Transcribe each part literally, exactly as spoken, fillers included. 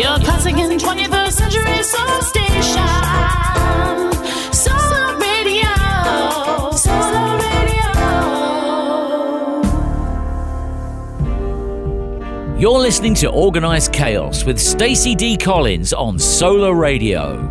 You're classic in twenty-first century soul station. Solar Radio. Solar Radio. You're listening to Organized Chaos with Stacey D. Collins on Solar Radio.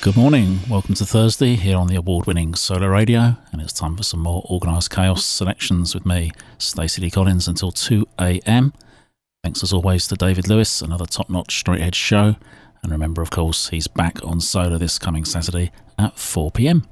Good morning, welcome to Thursday here on the award-winning Solar Radio, and it's time for some more organised chaos selections with me, Stacey Lee Collins, until two a m. Thanks as always to David Lewis, another top-notch straight edge show, and remember of course he's back on Solar this coming Saturday at four p m.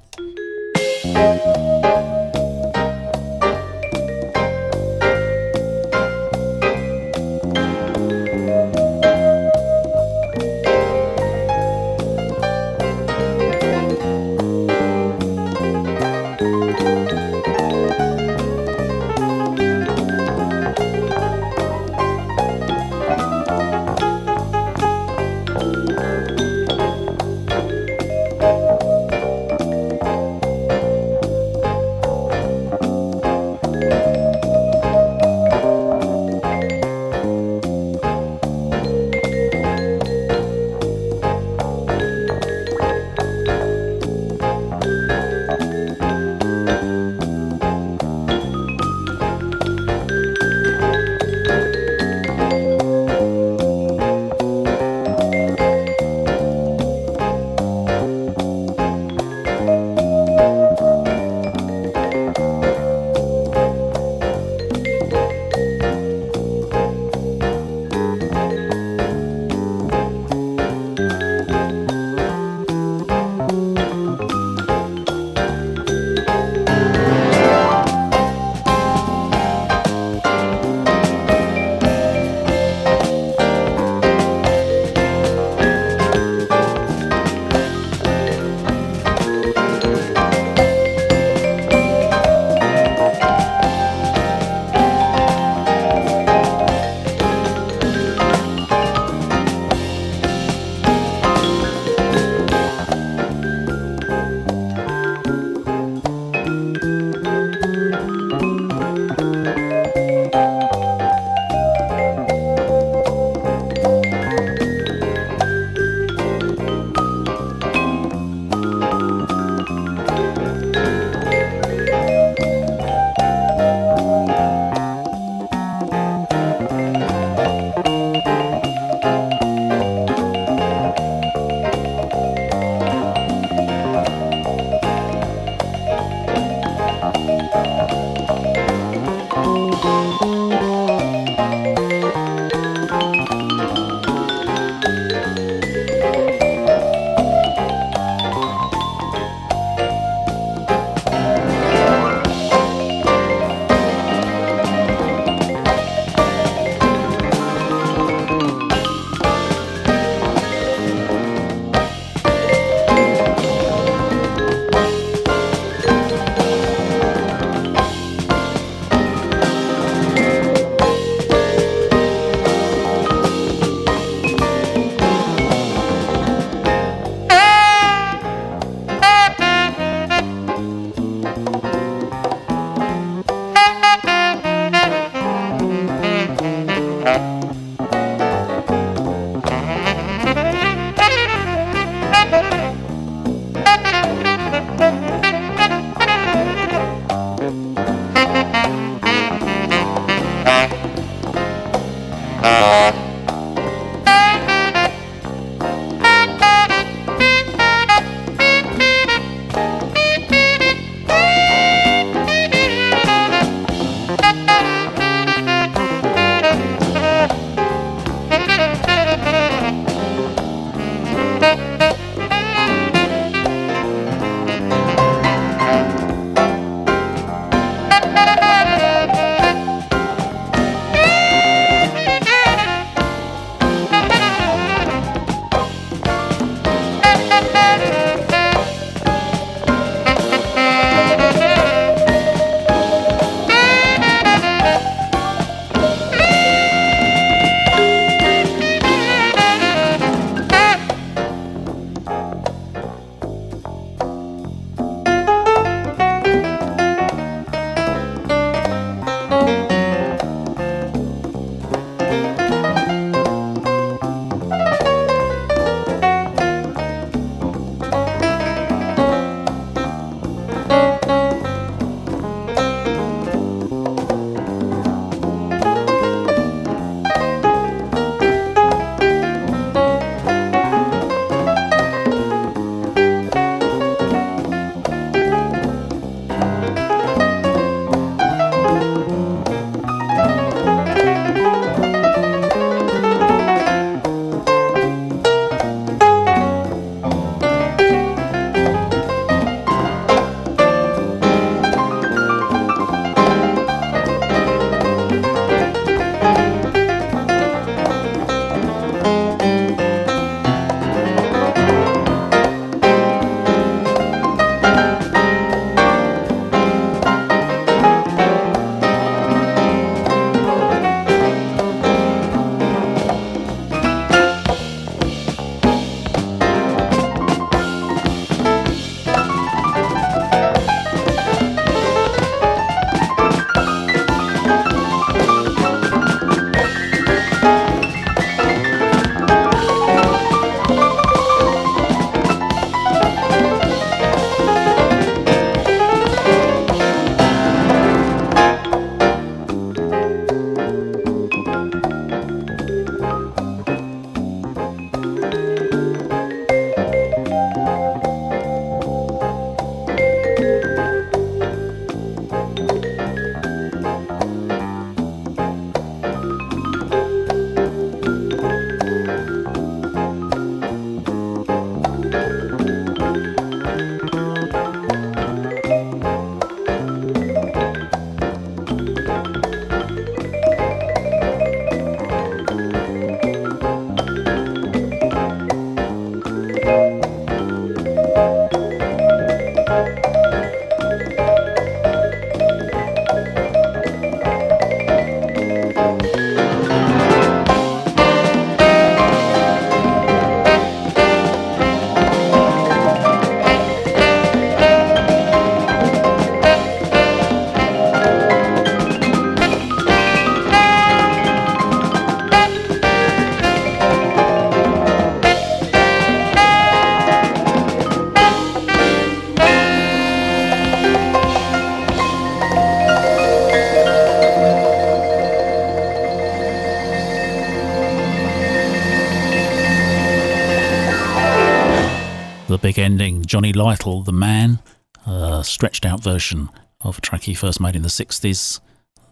epic ending, Johnny Lytle, The Man, a stretched out version of a track he first made in the sixties.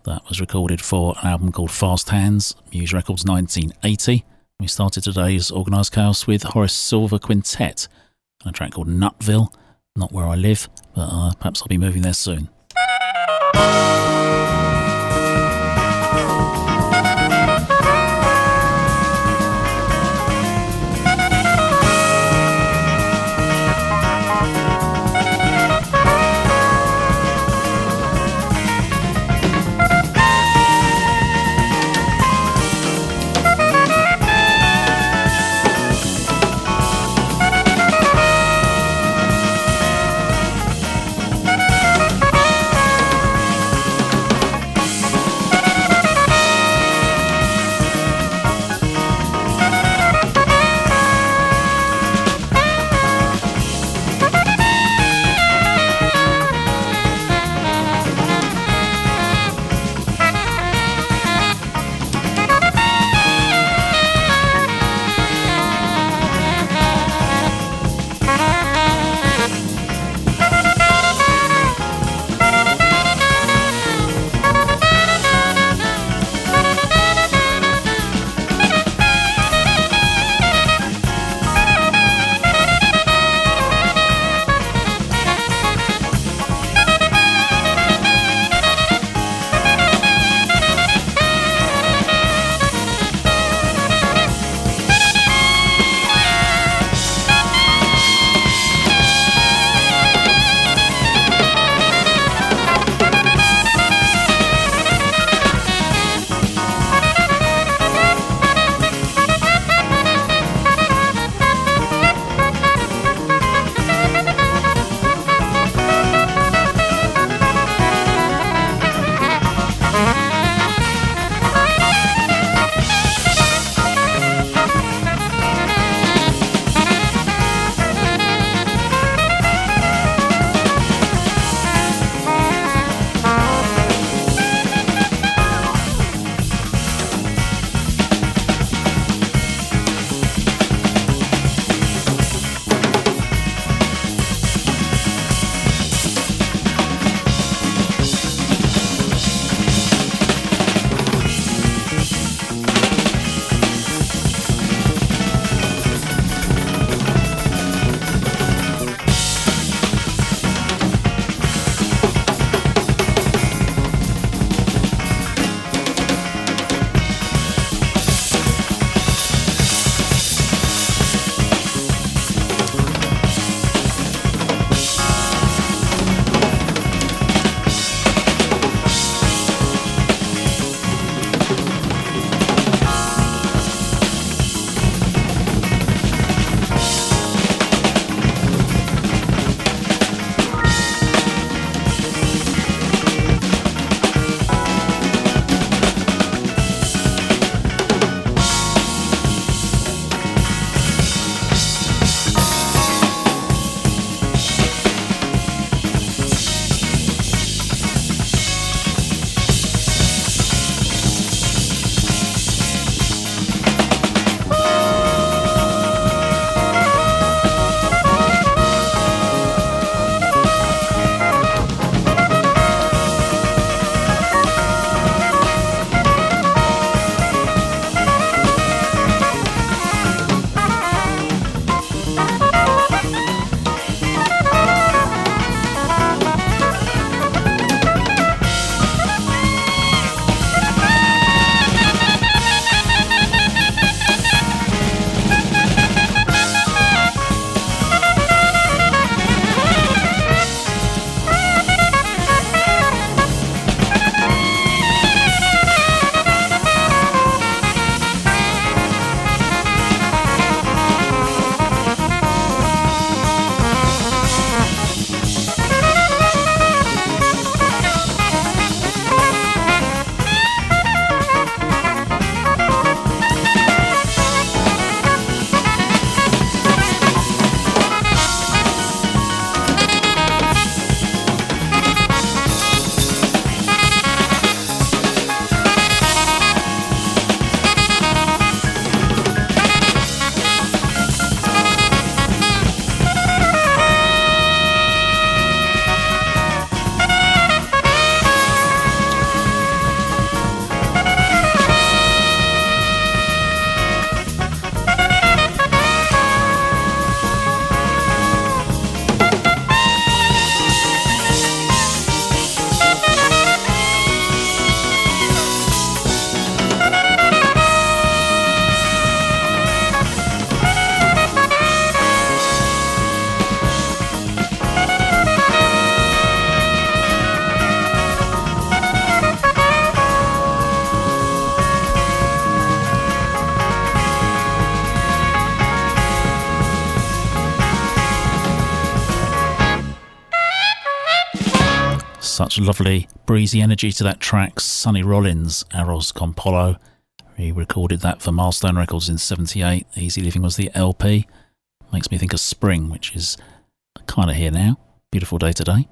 That was recorded for an album called Fast Hands, Muse Records nineteen eighty. We started today's Organised Chaos with Horace Silver Quintet and a track called Nutville, not where I live, but uh, perhaps I'll be moving there soon. such lovely breezy energy to that track, Sonny Rollins, Arroz Compolo. He recorded that for Milestone Records in seventy-eight. Easy Living was the L P. Makes me think of spring, which is kind of here now. Beautiful day today.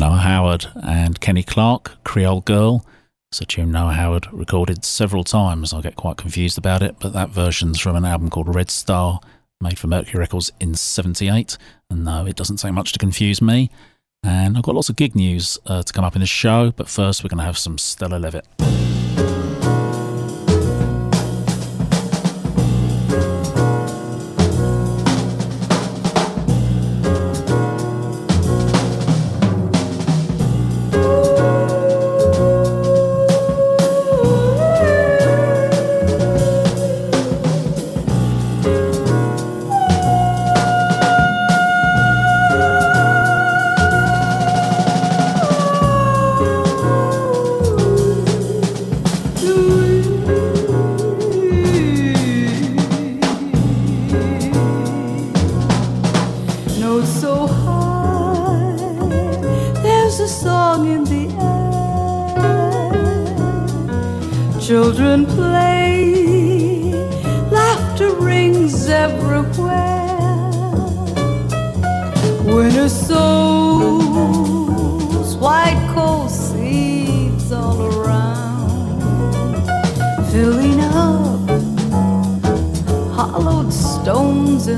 Noah Howard, and Kenny Clarke, Creole Girl. It's a tune Noah Howard recorded several times. I get quite confused about it, but that version's from an album called Red Star, made for Mercury Records in seventy-eight. And no, it doesn't take much to confuse me. And I've got lots of gig news uh, to come up in the show, but first we're going to have some Stella Levitt. Children play, laughter rings everywhere. When a soul's white coal seeds all around, filling up hollowed stones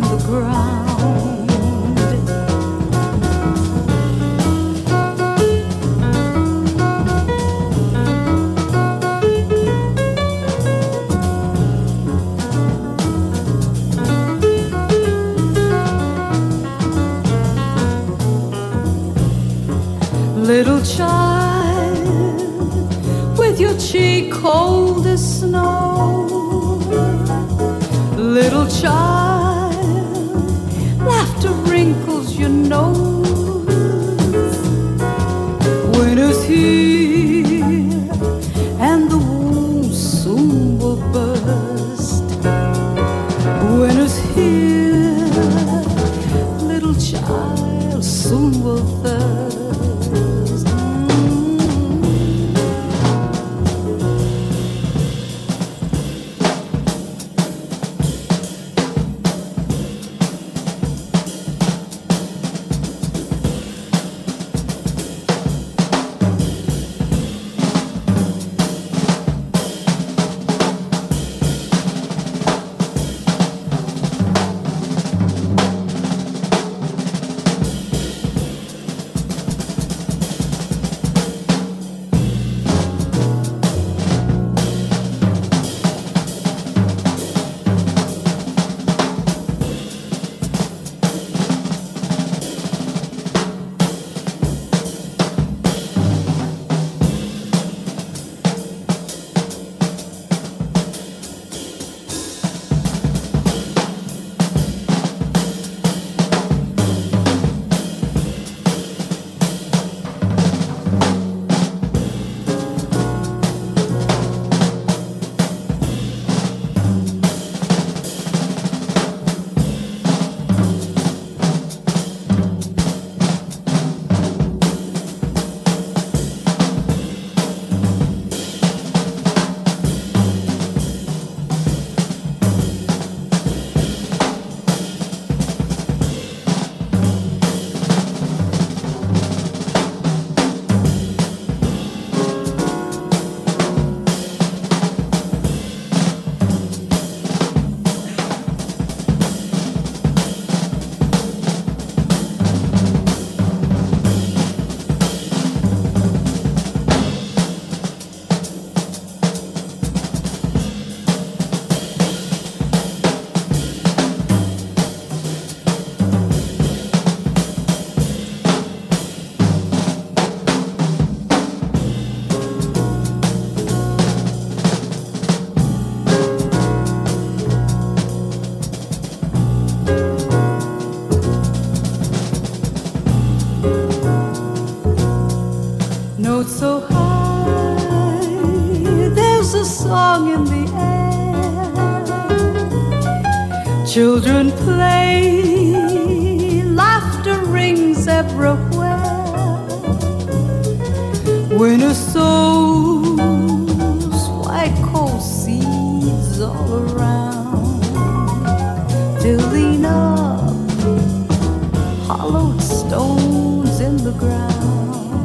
in the ground.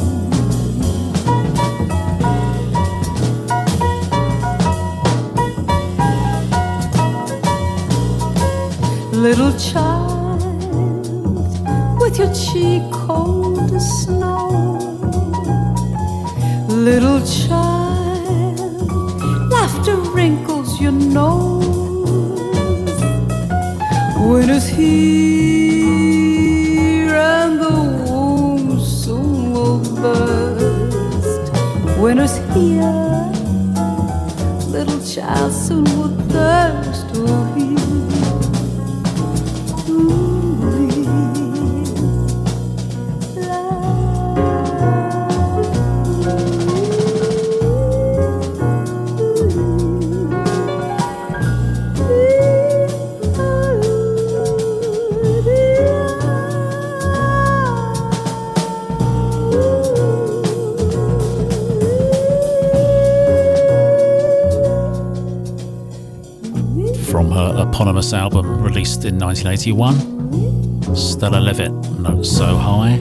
little child, with your cheek cold as snow. Little child, laughter wrinkles your nose. Winter's here and the womb soon will burst. Winter's here, little child soon will thirst. Will he? Eponymous album released in nineteen eighty-one, Stella Levitt, Notes So High.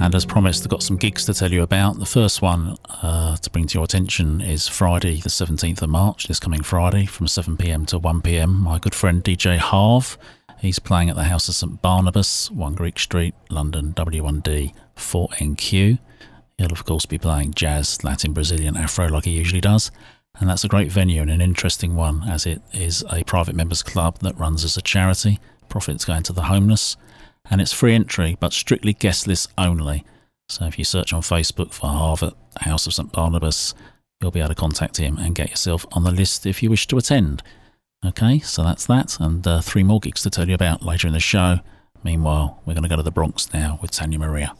And as promised, I've got some gigs to tell you about. The first one uh, to bring to your attention is Friday the seventeenth of March, this coming Friday, from seven p.m. to one p.m. My good friend D J Harve, he's playing at the House of St Barnabas, one Greek Street, London, W one D four N Q. He'll of course be playing jazz, Latin, Brazilian, Afro like he usually does. And that's a great venue and an interesting one, as it is a private members club that runs as a charity. Profits going to the homeless. And it's free entry, but strictly guest list only. So if you search on Facebook for Harvard House of St Barnabas, you'll be able to contact him and get yourself on the list if you wish to attend. Okay, so that's that, and uh, three more gigs to tell you about later in the show. Meanwhile, we're going to go to the Bronx now with Tanya Maria.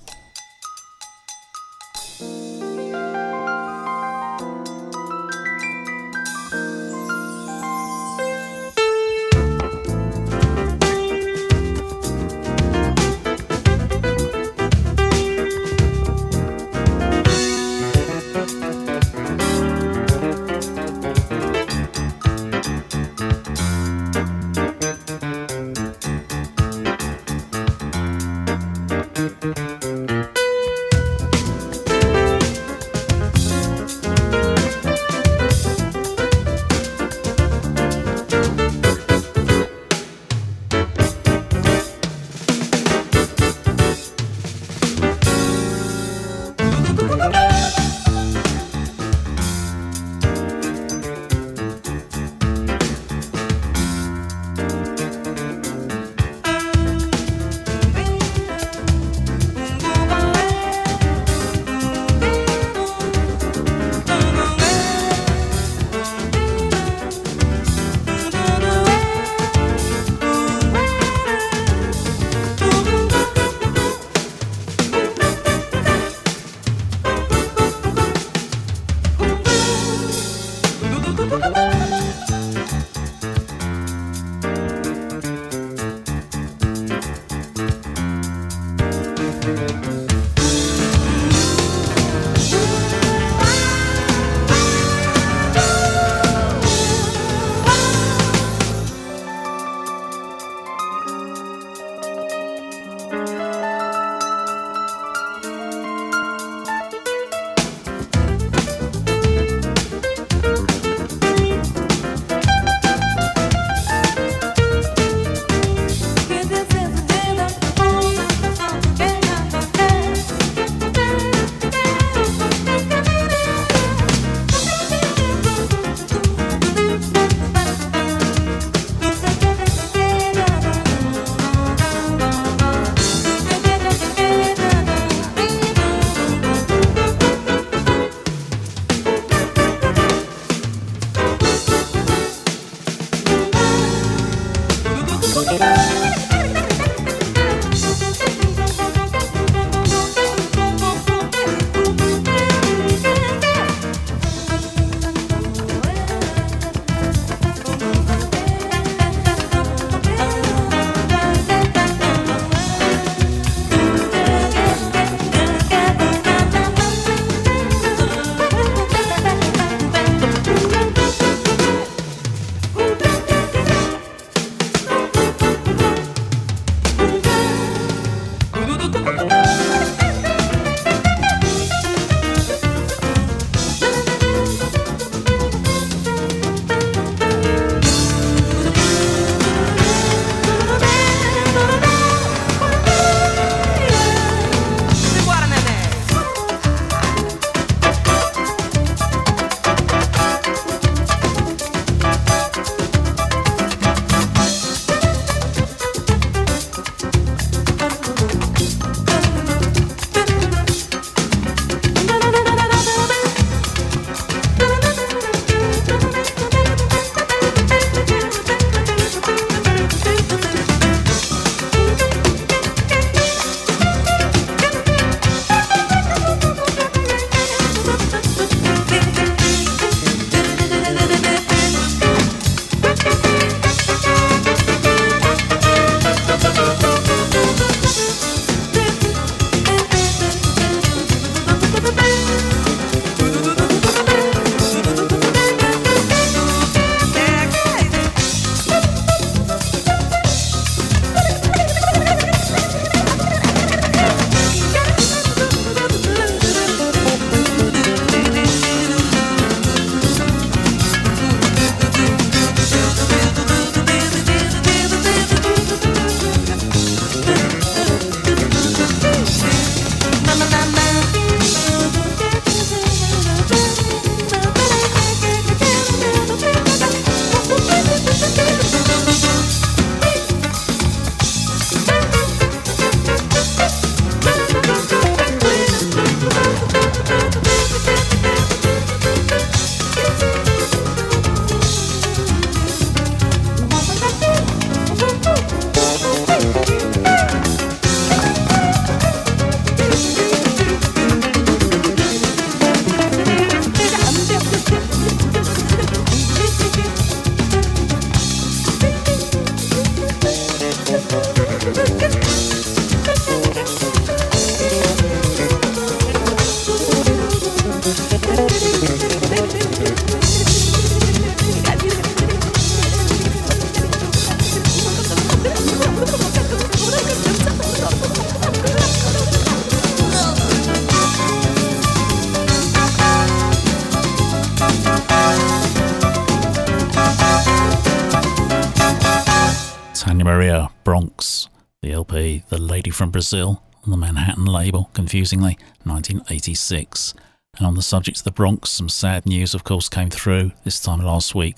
Bronx, the L P The Lady from Brazil, on the Manhattan label, confusingly, nineteen eighty-six. And on the subject of the Bronx, some sad news, of course, came through this time last week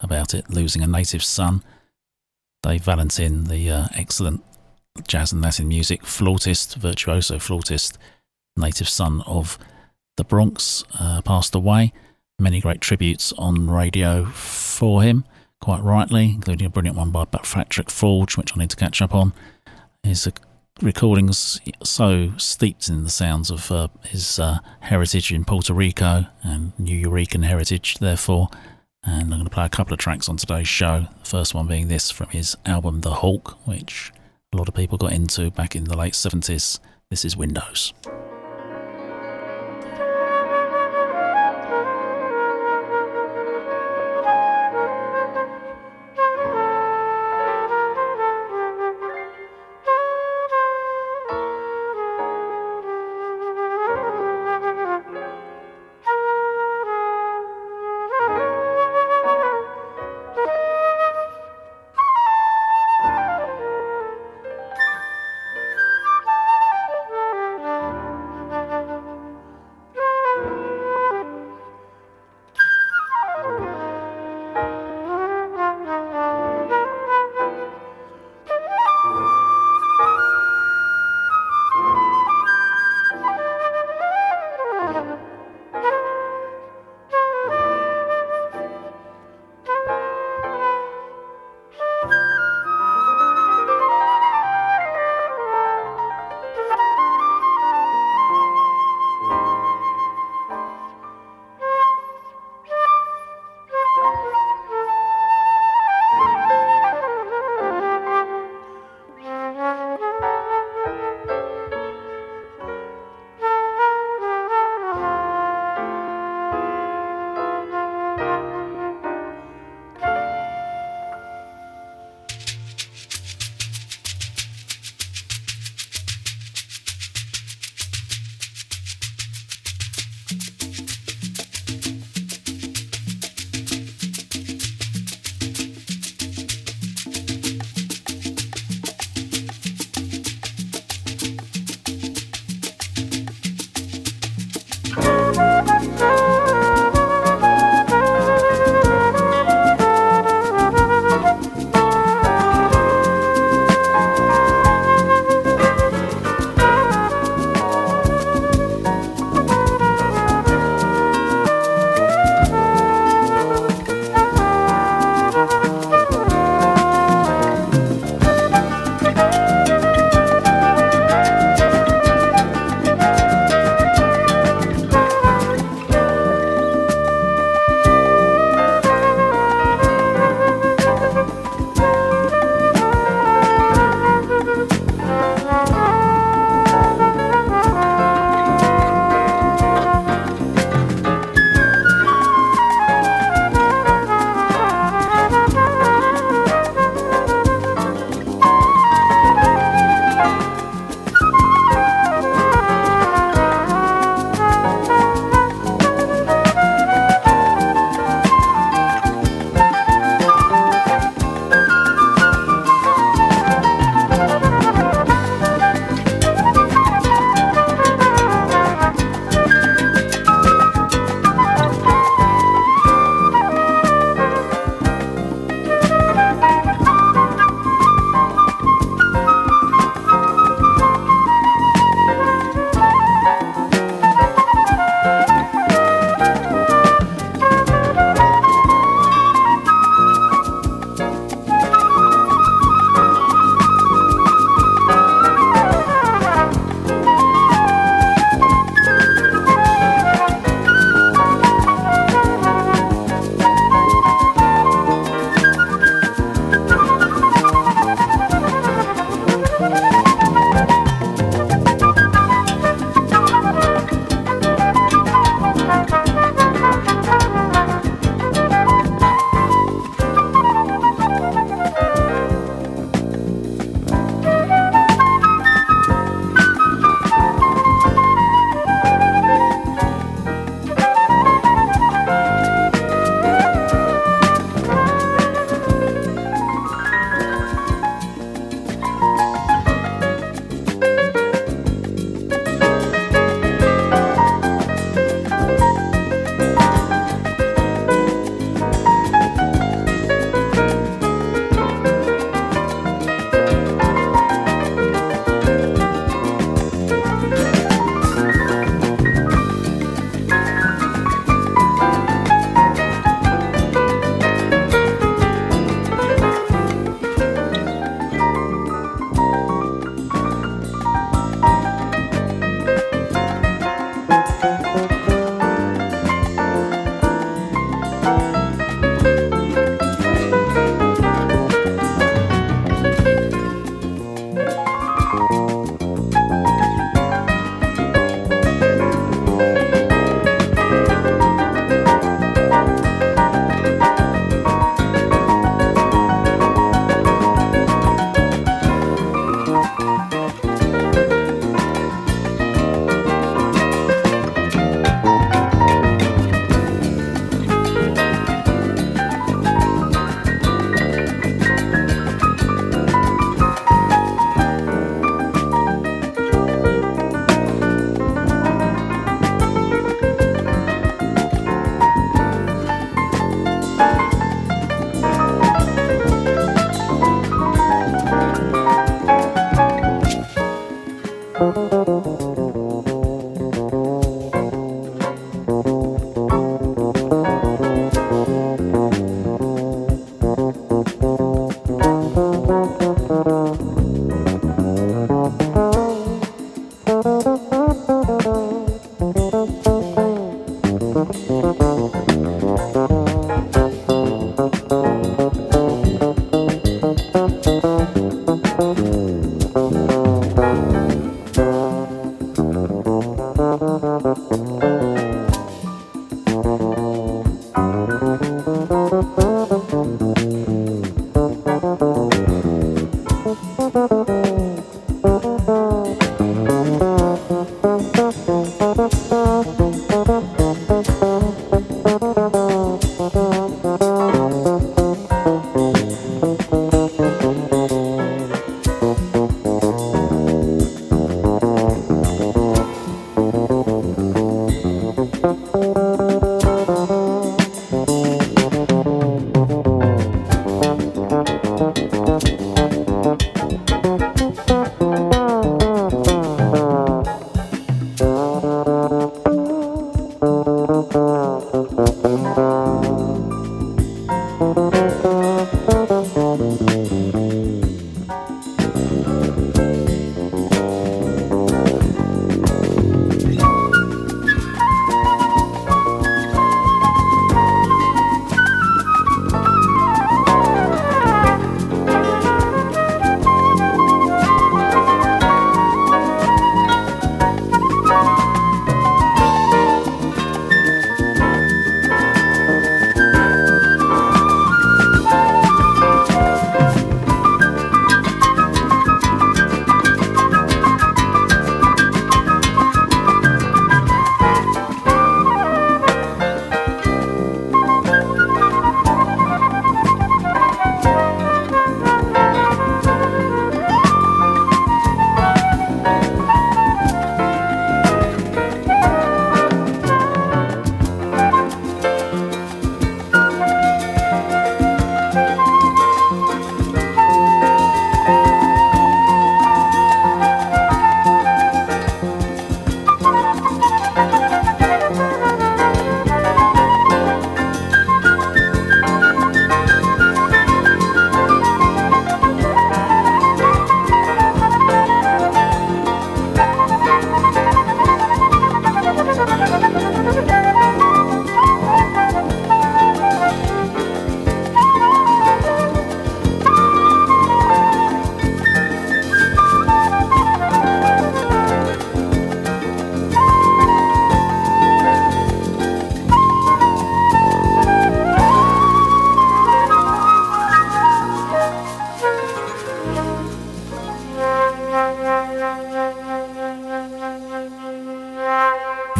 about it losing a native son. Dave Valentin, the uh, excellent jazz and Latin music flautist, virtuoso flautist, native son of the Bronx, uh, passed away. Many great tributes on radio for him, quite rightly, including a brilliant one by Patrick Forge, which I need to catch up on. His uh, recordings so steeped in the sounds of uh, his uh, heritage in Puerto Rico and New Eurekan heritage, therefore. And I'm going to play a couple of tracks on today's show. The first one being this from his album The Hulk, which a lot of people got into back in the late seventies. This is Windows.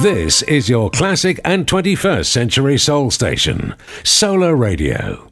This is your classic and twenty-first century soul station, Solar Radio.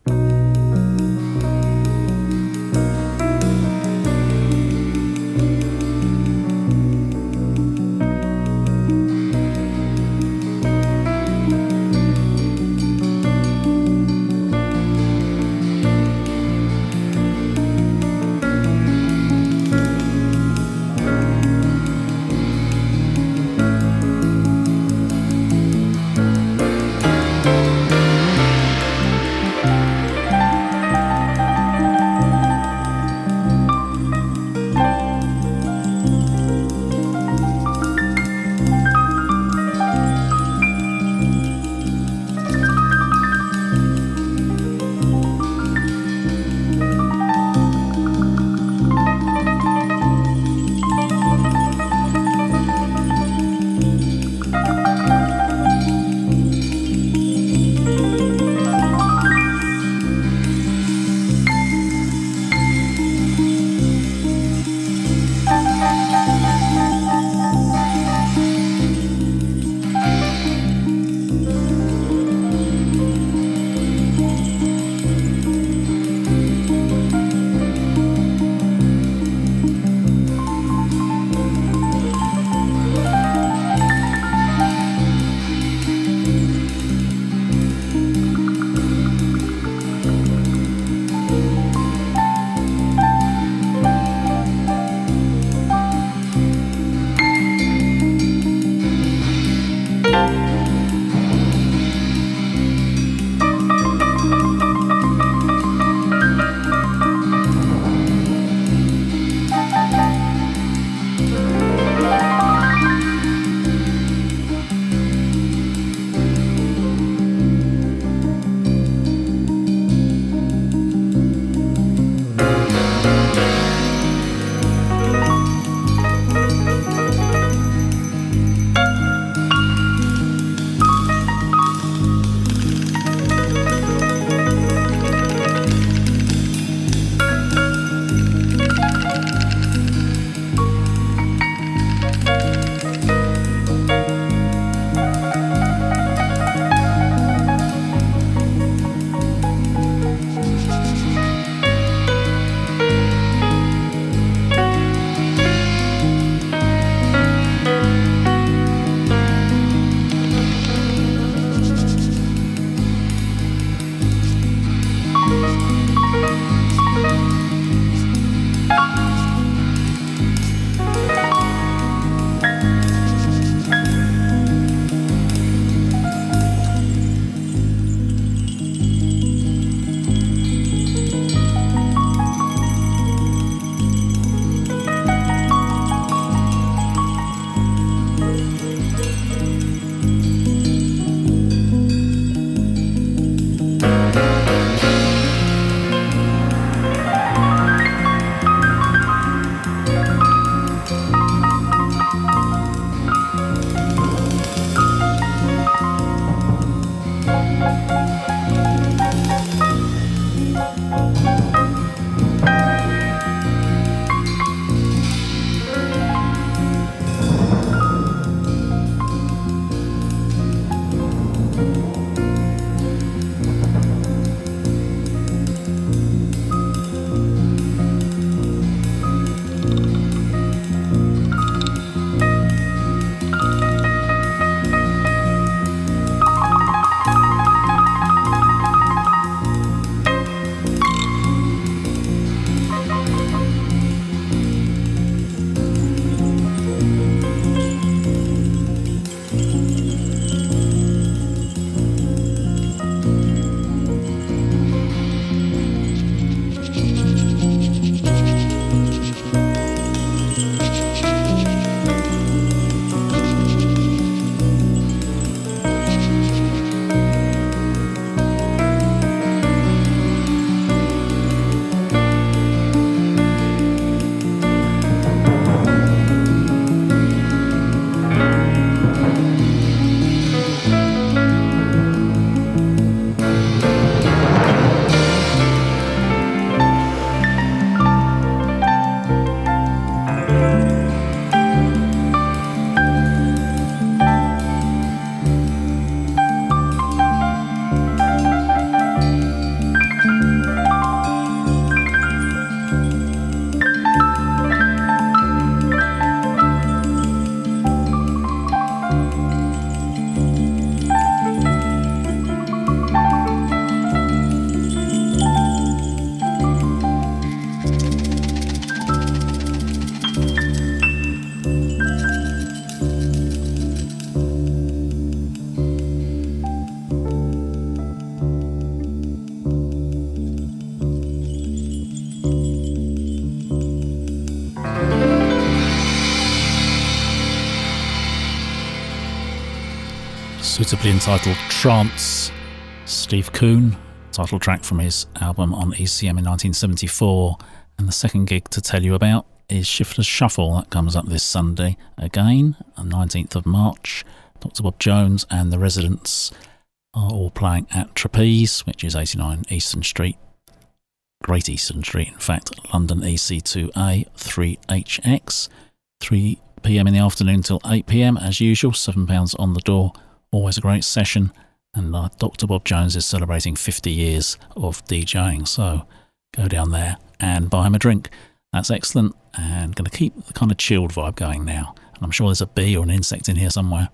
suitably entitled Trance, Steve Kuhn, title track from his album on E C M in nineteen seventy-four. And the second gig to tell you about is Shifter's Shuffle. That comes up this Sunday again, on nineteenth of March. Dr Bob Jones and the Residents are all playing at Trapeze, which is eighty-nine Eastern Street, Great Eastern Street, in fact, London E C two A three H X, three p.m. in the afternoon till eight p.m. as usual, seven pounds on the door, always a great session. And uh, Dr Bob Jones is celebrating fifty years of DJing, so go down there and buy him a drink. That's excellent, and going to keep the kind of chilled vibe going now. And I'm sure there's a bee or an insect in here somewhere.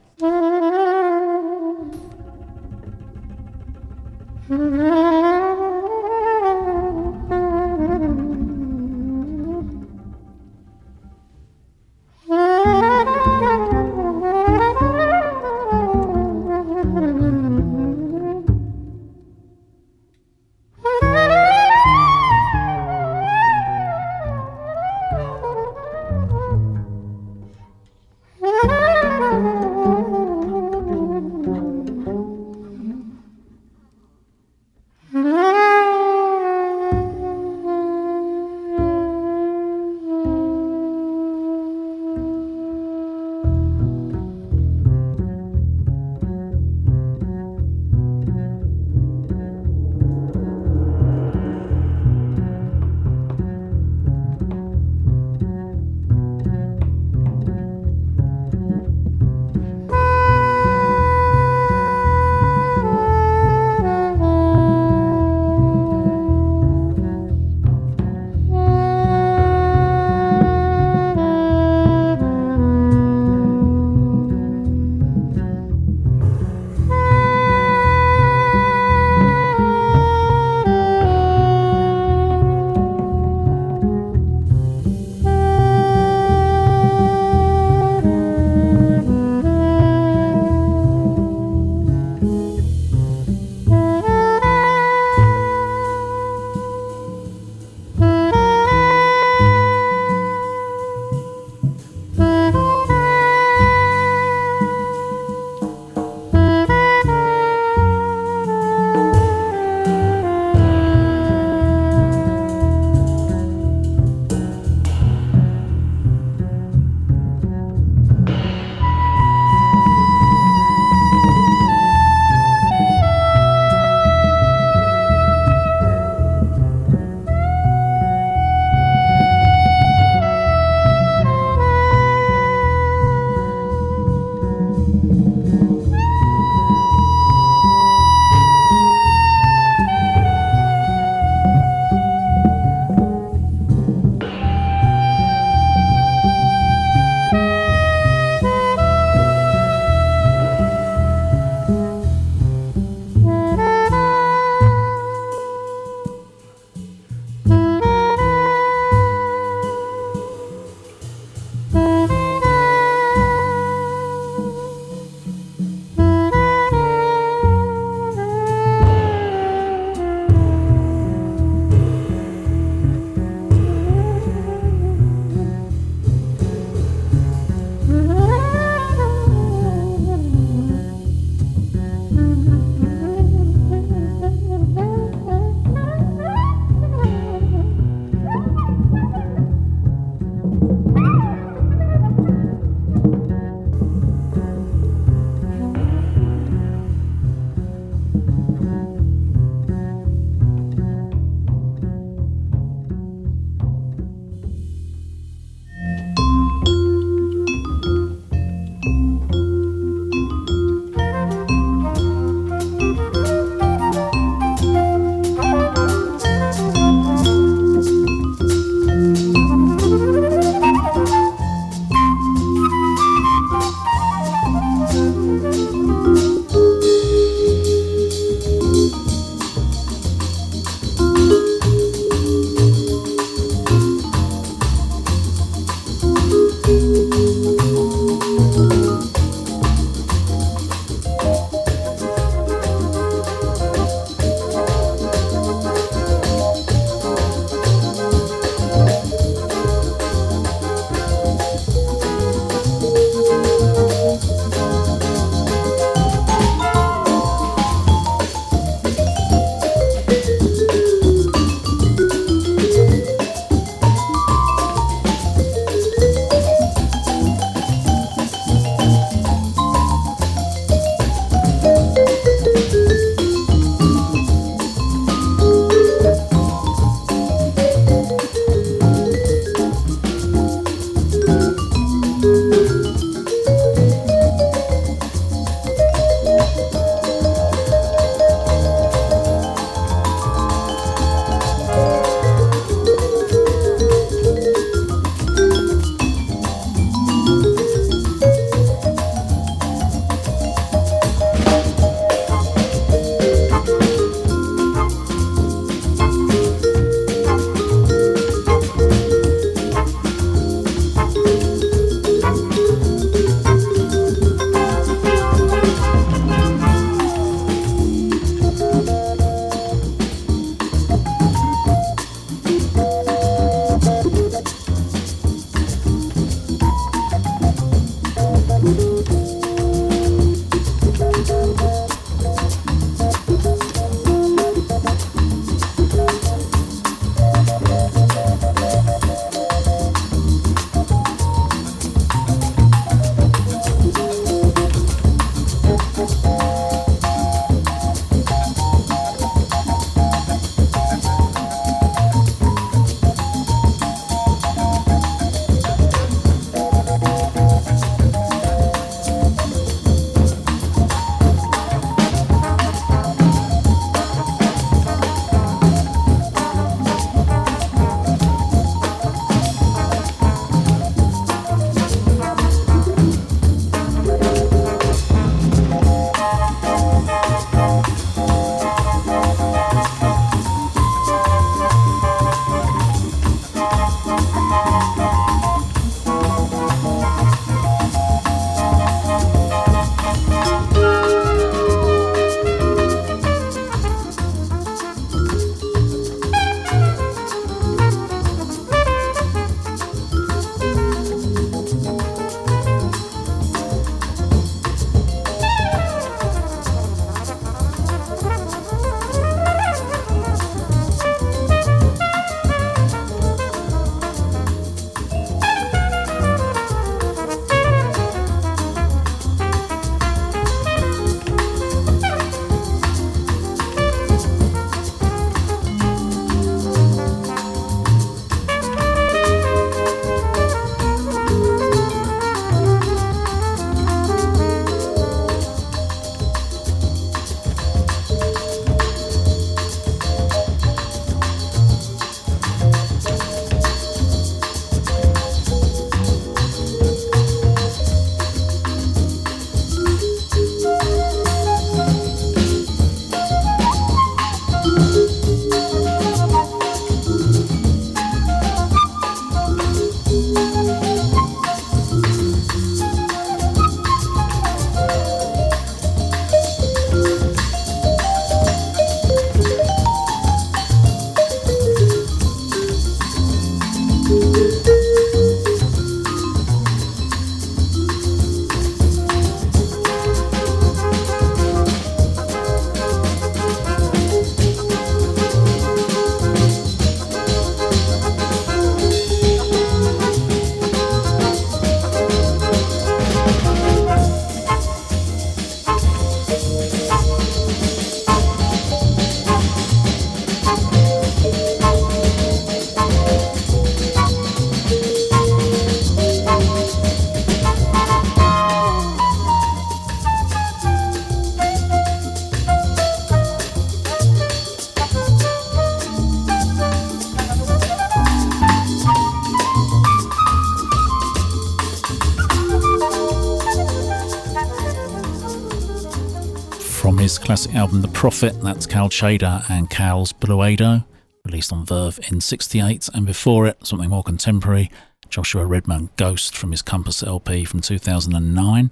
from his classic album The Prophet. That's Cal Tjader and Cal's Blueado, released on Verve in sixty-eight, and before it, something more contemporary, Joshua Redman, Ghost, from his Compass L P from two thousand nine.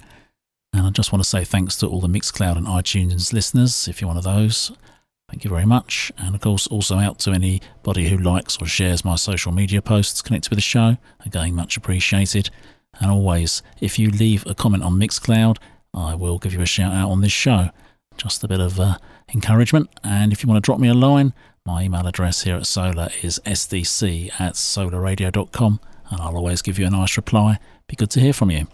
And I just want to say thanks to all the Mixcloud and iTunes listeners. If you're one of those, thank you very much. And of course, also out to anybody who likes or shares my social media posts connected with the show. Again, much appreciated. And always, if you leave a comment on Mixcloud, I will give you a shout out on this show. Just a bit of uh, encouragement. And if you want to drop me a line, my email address here at Solar is s d c at solar radio dot com, and I'll always give you a nice reply. Be good to hear from you.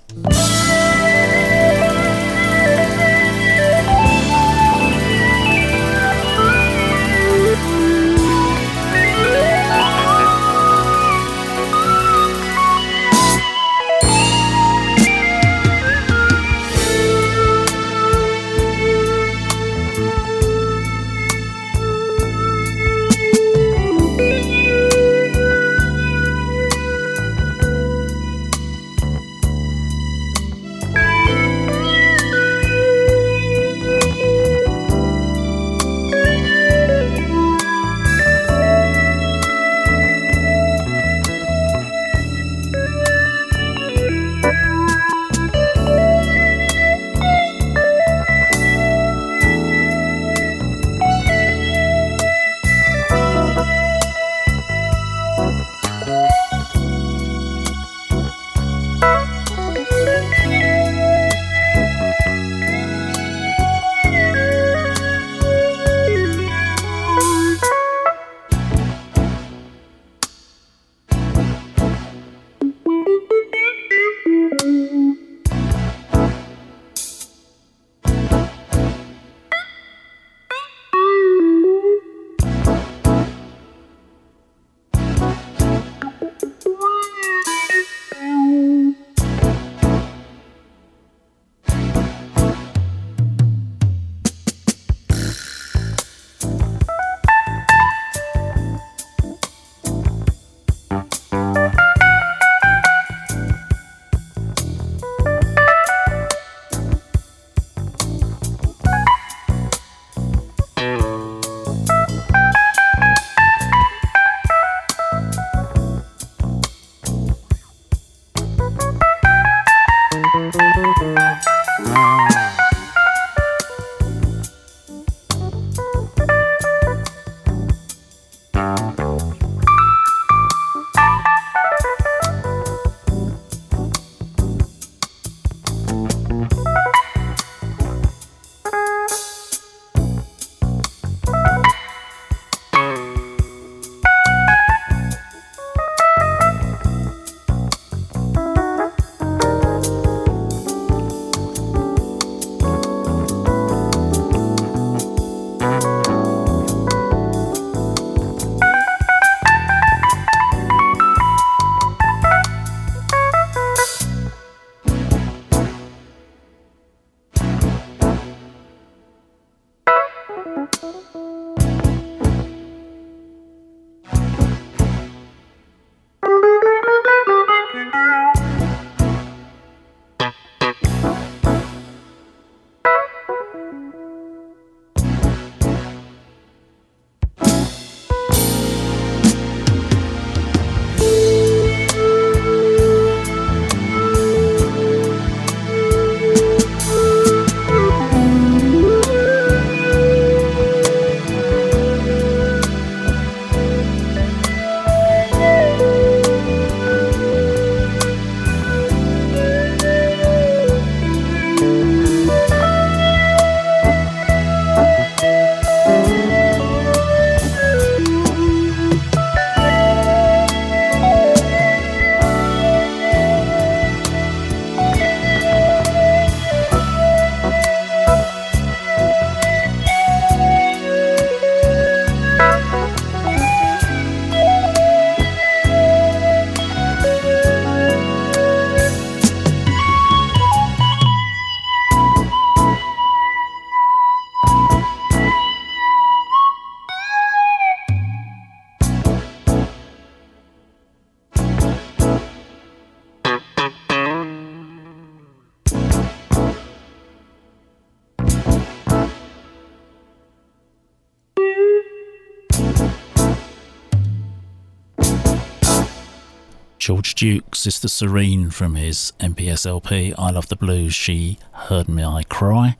George Duke's Sister Serene from his M P S L P, I Love the Blues, She Heard Me I Cry.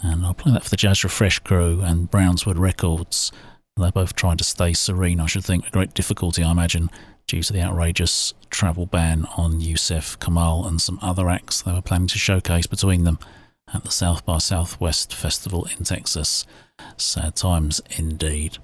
And I'll play that for the Jazz Refresh crew and Brownswood Records. They're both trying to stay serene, I should think, with great difficulty, I imagine, due to the outrageous travel ban on Youssef Kamal and some other acts they were planning to showcase between them at the South by Southwest Festival in Texas. Sad times indeed.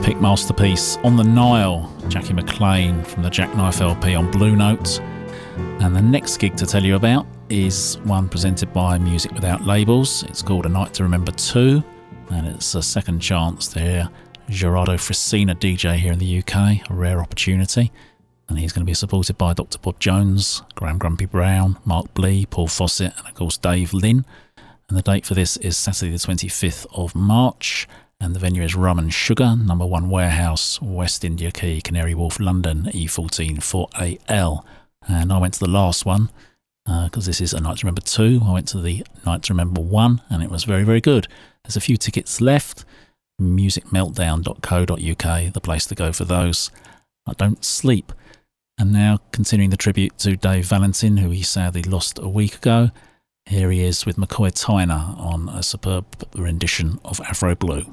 epic masterpiece, On the Nile, Jackie McLean from the Jackknife L P on Blue Notes. And the next gig to tell you about is one presented by Music Without Labels. It's called A Night to Remember two, and it's a second chance to hear Gerardo Frisina D J here in the U K, a rare opportunity. And he's going to be supported by Dr Bob Jones, Graham Grumpy Brown, Mark Blee, Paul Fawcett, and of course Dave Lynn. And the date for this is Saturday the twenty-fifth of March, and the venue is Rum and Sugar, Number One Warehouse, West India Quay, Canary Wharf, London, E fourteen four A L. And I went to the last one, because uh, this is A Night to Remember two. I went to the Night to Remember one, and it was very, very good. There's a few tickets left. music meltdown dot co dot U K, the place to go for those. I don't sleep. And now, continuing the tribute to Dave Valentin, who he sadly lost a week ago, here he is with McCoy Tyner on a superb rendition of Afro Blue.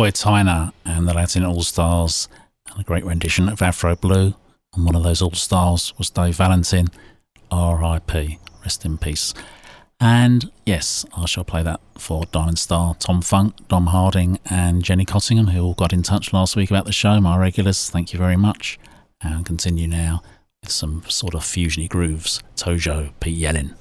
McCoy Tyner and the Latin All-Stars, and a great rendition of Afro Blue. And one of those All-Stars was Dave Valentin, R I P, rest in peace. And yes, I shall play that for Diamond Star, Tom Funk, Dom Harding and Jenny Cottingham, who all got in touch last week about the show, my regulars, thank you very much. And continue now with some sort of fusiony grooves, Tojo P. Yellen.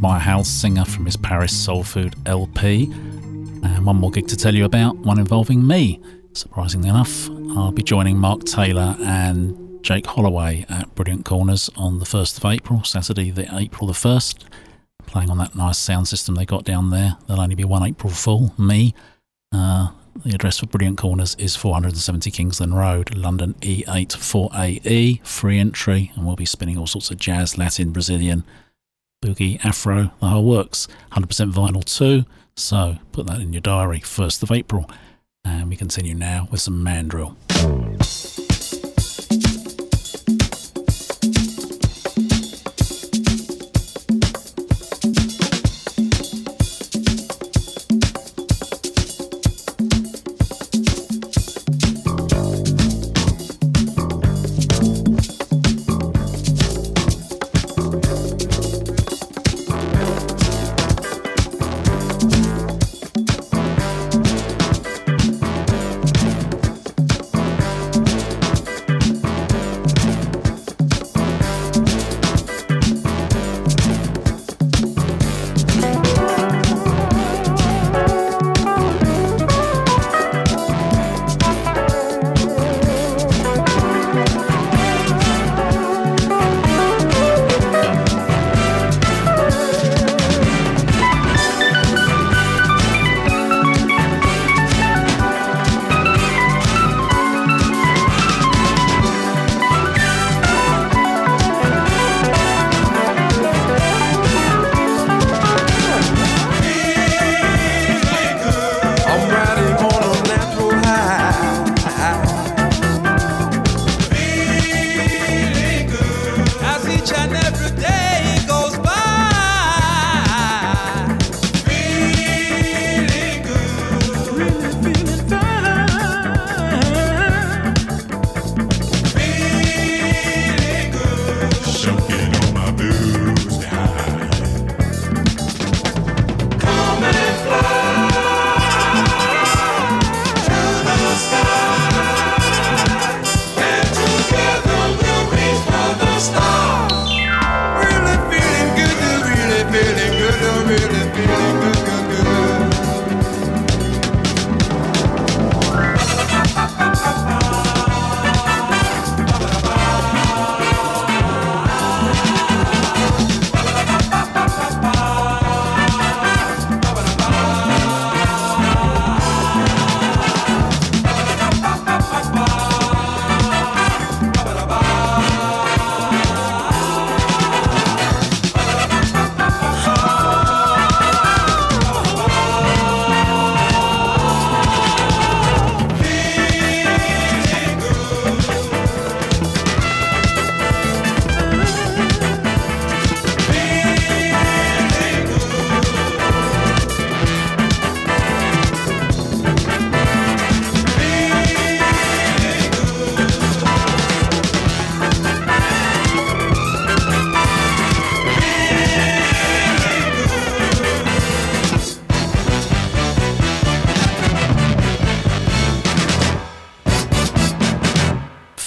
by a house singer from his Paris Soul Food L P, and one more gig to tell you about, one involving me. Surprisingly enough, I'll be joining Mark Taylor and Jake Holloway at Brilliant Corners on the first of April, Saturday the April the first, playing on that nice sound system they got down there. There'll only be one April Fool, me. Uh, the address for Brilliant Corners is four seventy Kingsland Road, London E eight four A E, free entry, and we'll be spinning all sorts of jazz, Latin, Brazilian, boogie, afro, the whole works. one hundred percent vinyl too, so put that in your diary, first of April. And we continue now with some Mandrill.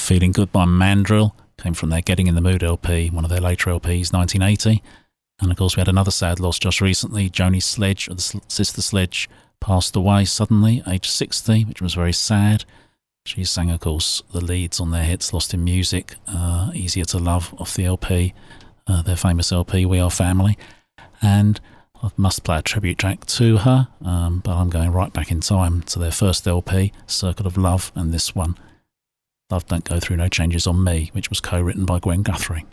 Feeling Good by Mandrill. came from their Getting in the Mood L P, one of their later L Ps, nineteen eighty. And of course we had another sad loss just recently. Joni Sledge, or the Sister Sledge, passed away suddenly, aged sixty, which was very sad. She sang, of course, the leads on their hits Lost in Music, uh, Easier to Love off the L P, uh, their famous L P, We Are Family. And I must play a tribute track to her, um, but I'm going right back in time to their first L P, Circle of Love, and this one, Love Don't Go Through No Changes on Me, which was co-written by Gwen Guthrie.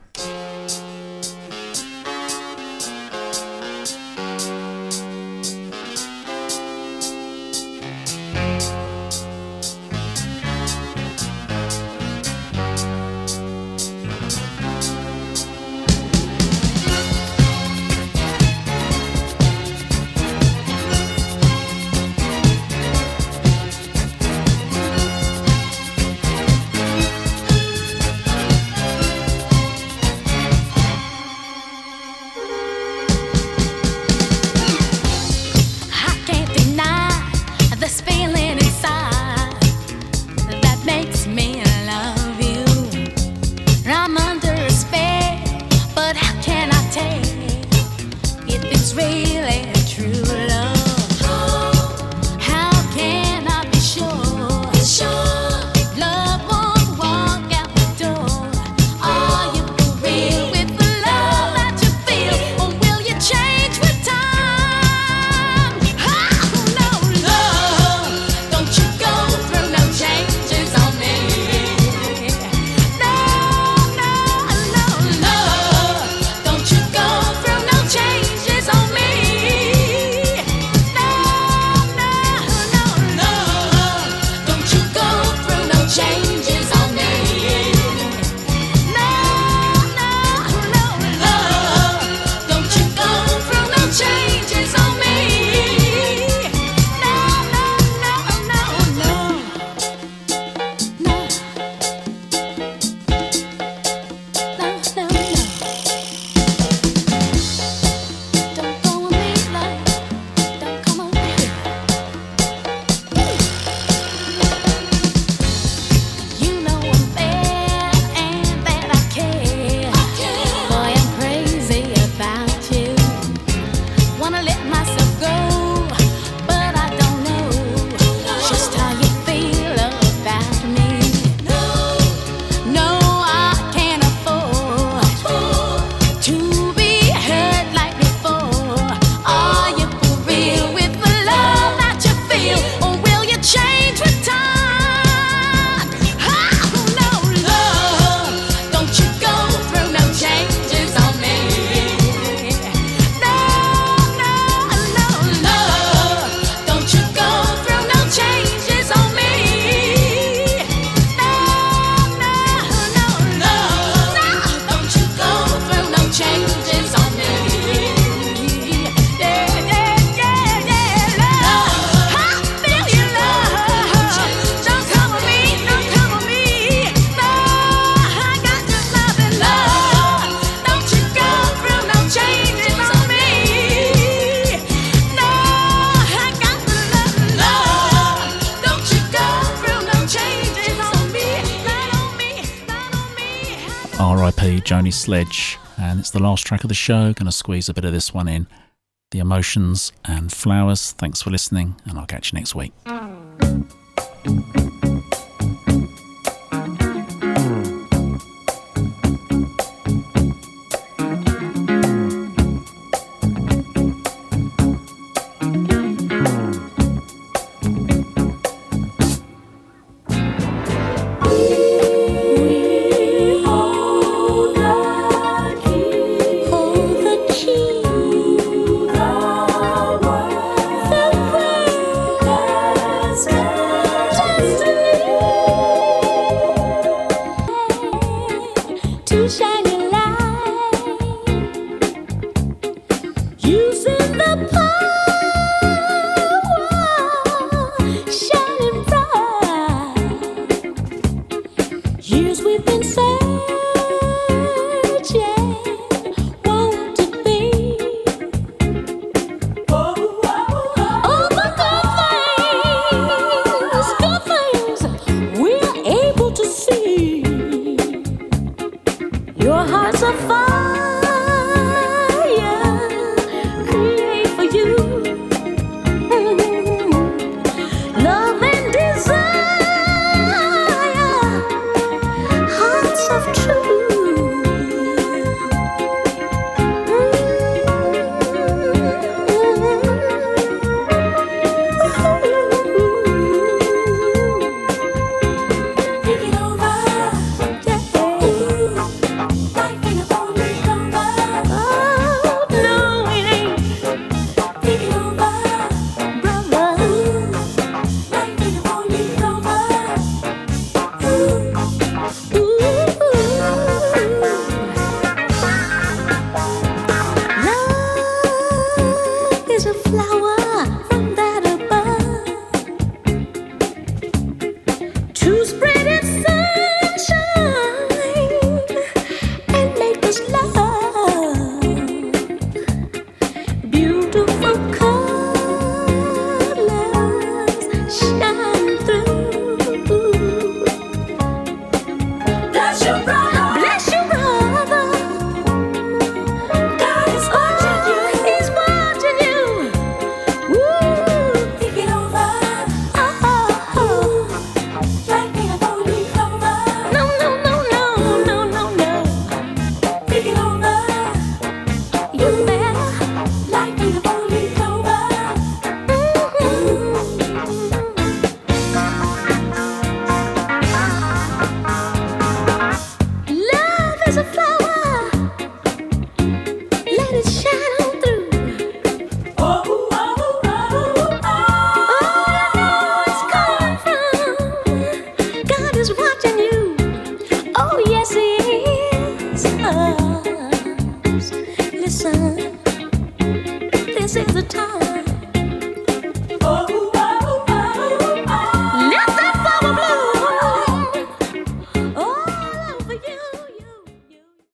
Joni Sledge, and it's the last track of the show. Gonna squeeze a bit of this one in, The Emotions and Flowers. Thanks for listening, and I'll catch you next week. Your heart's a fire.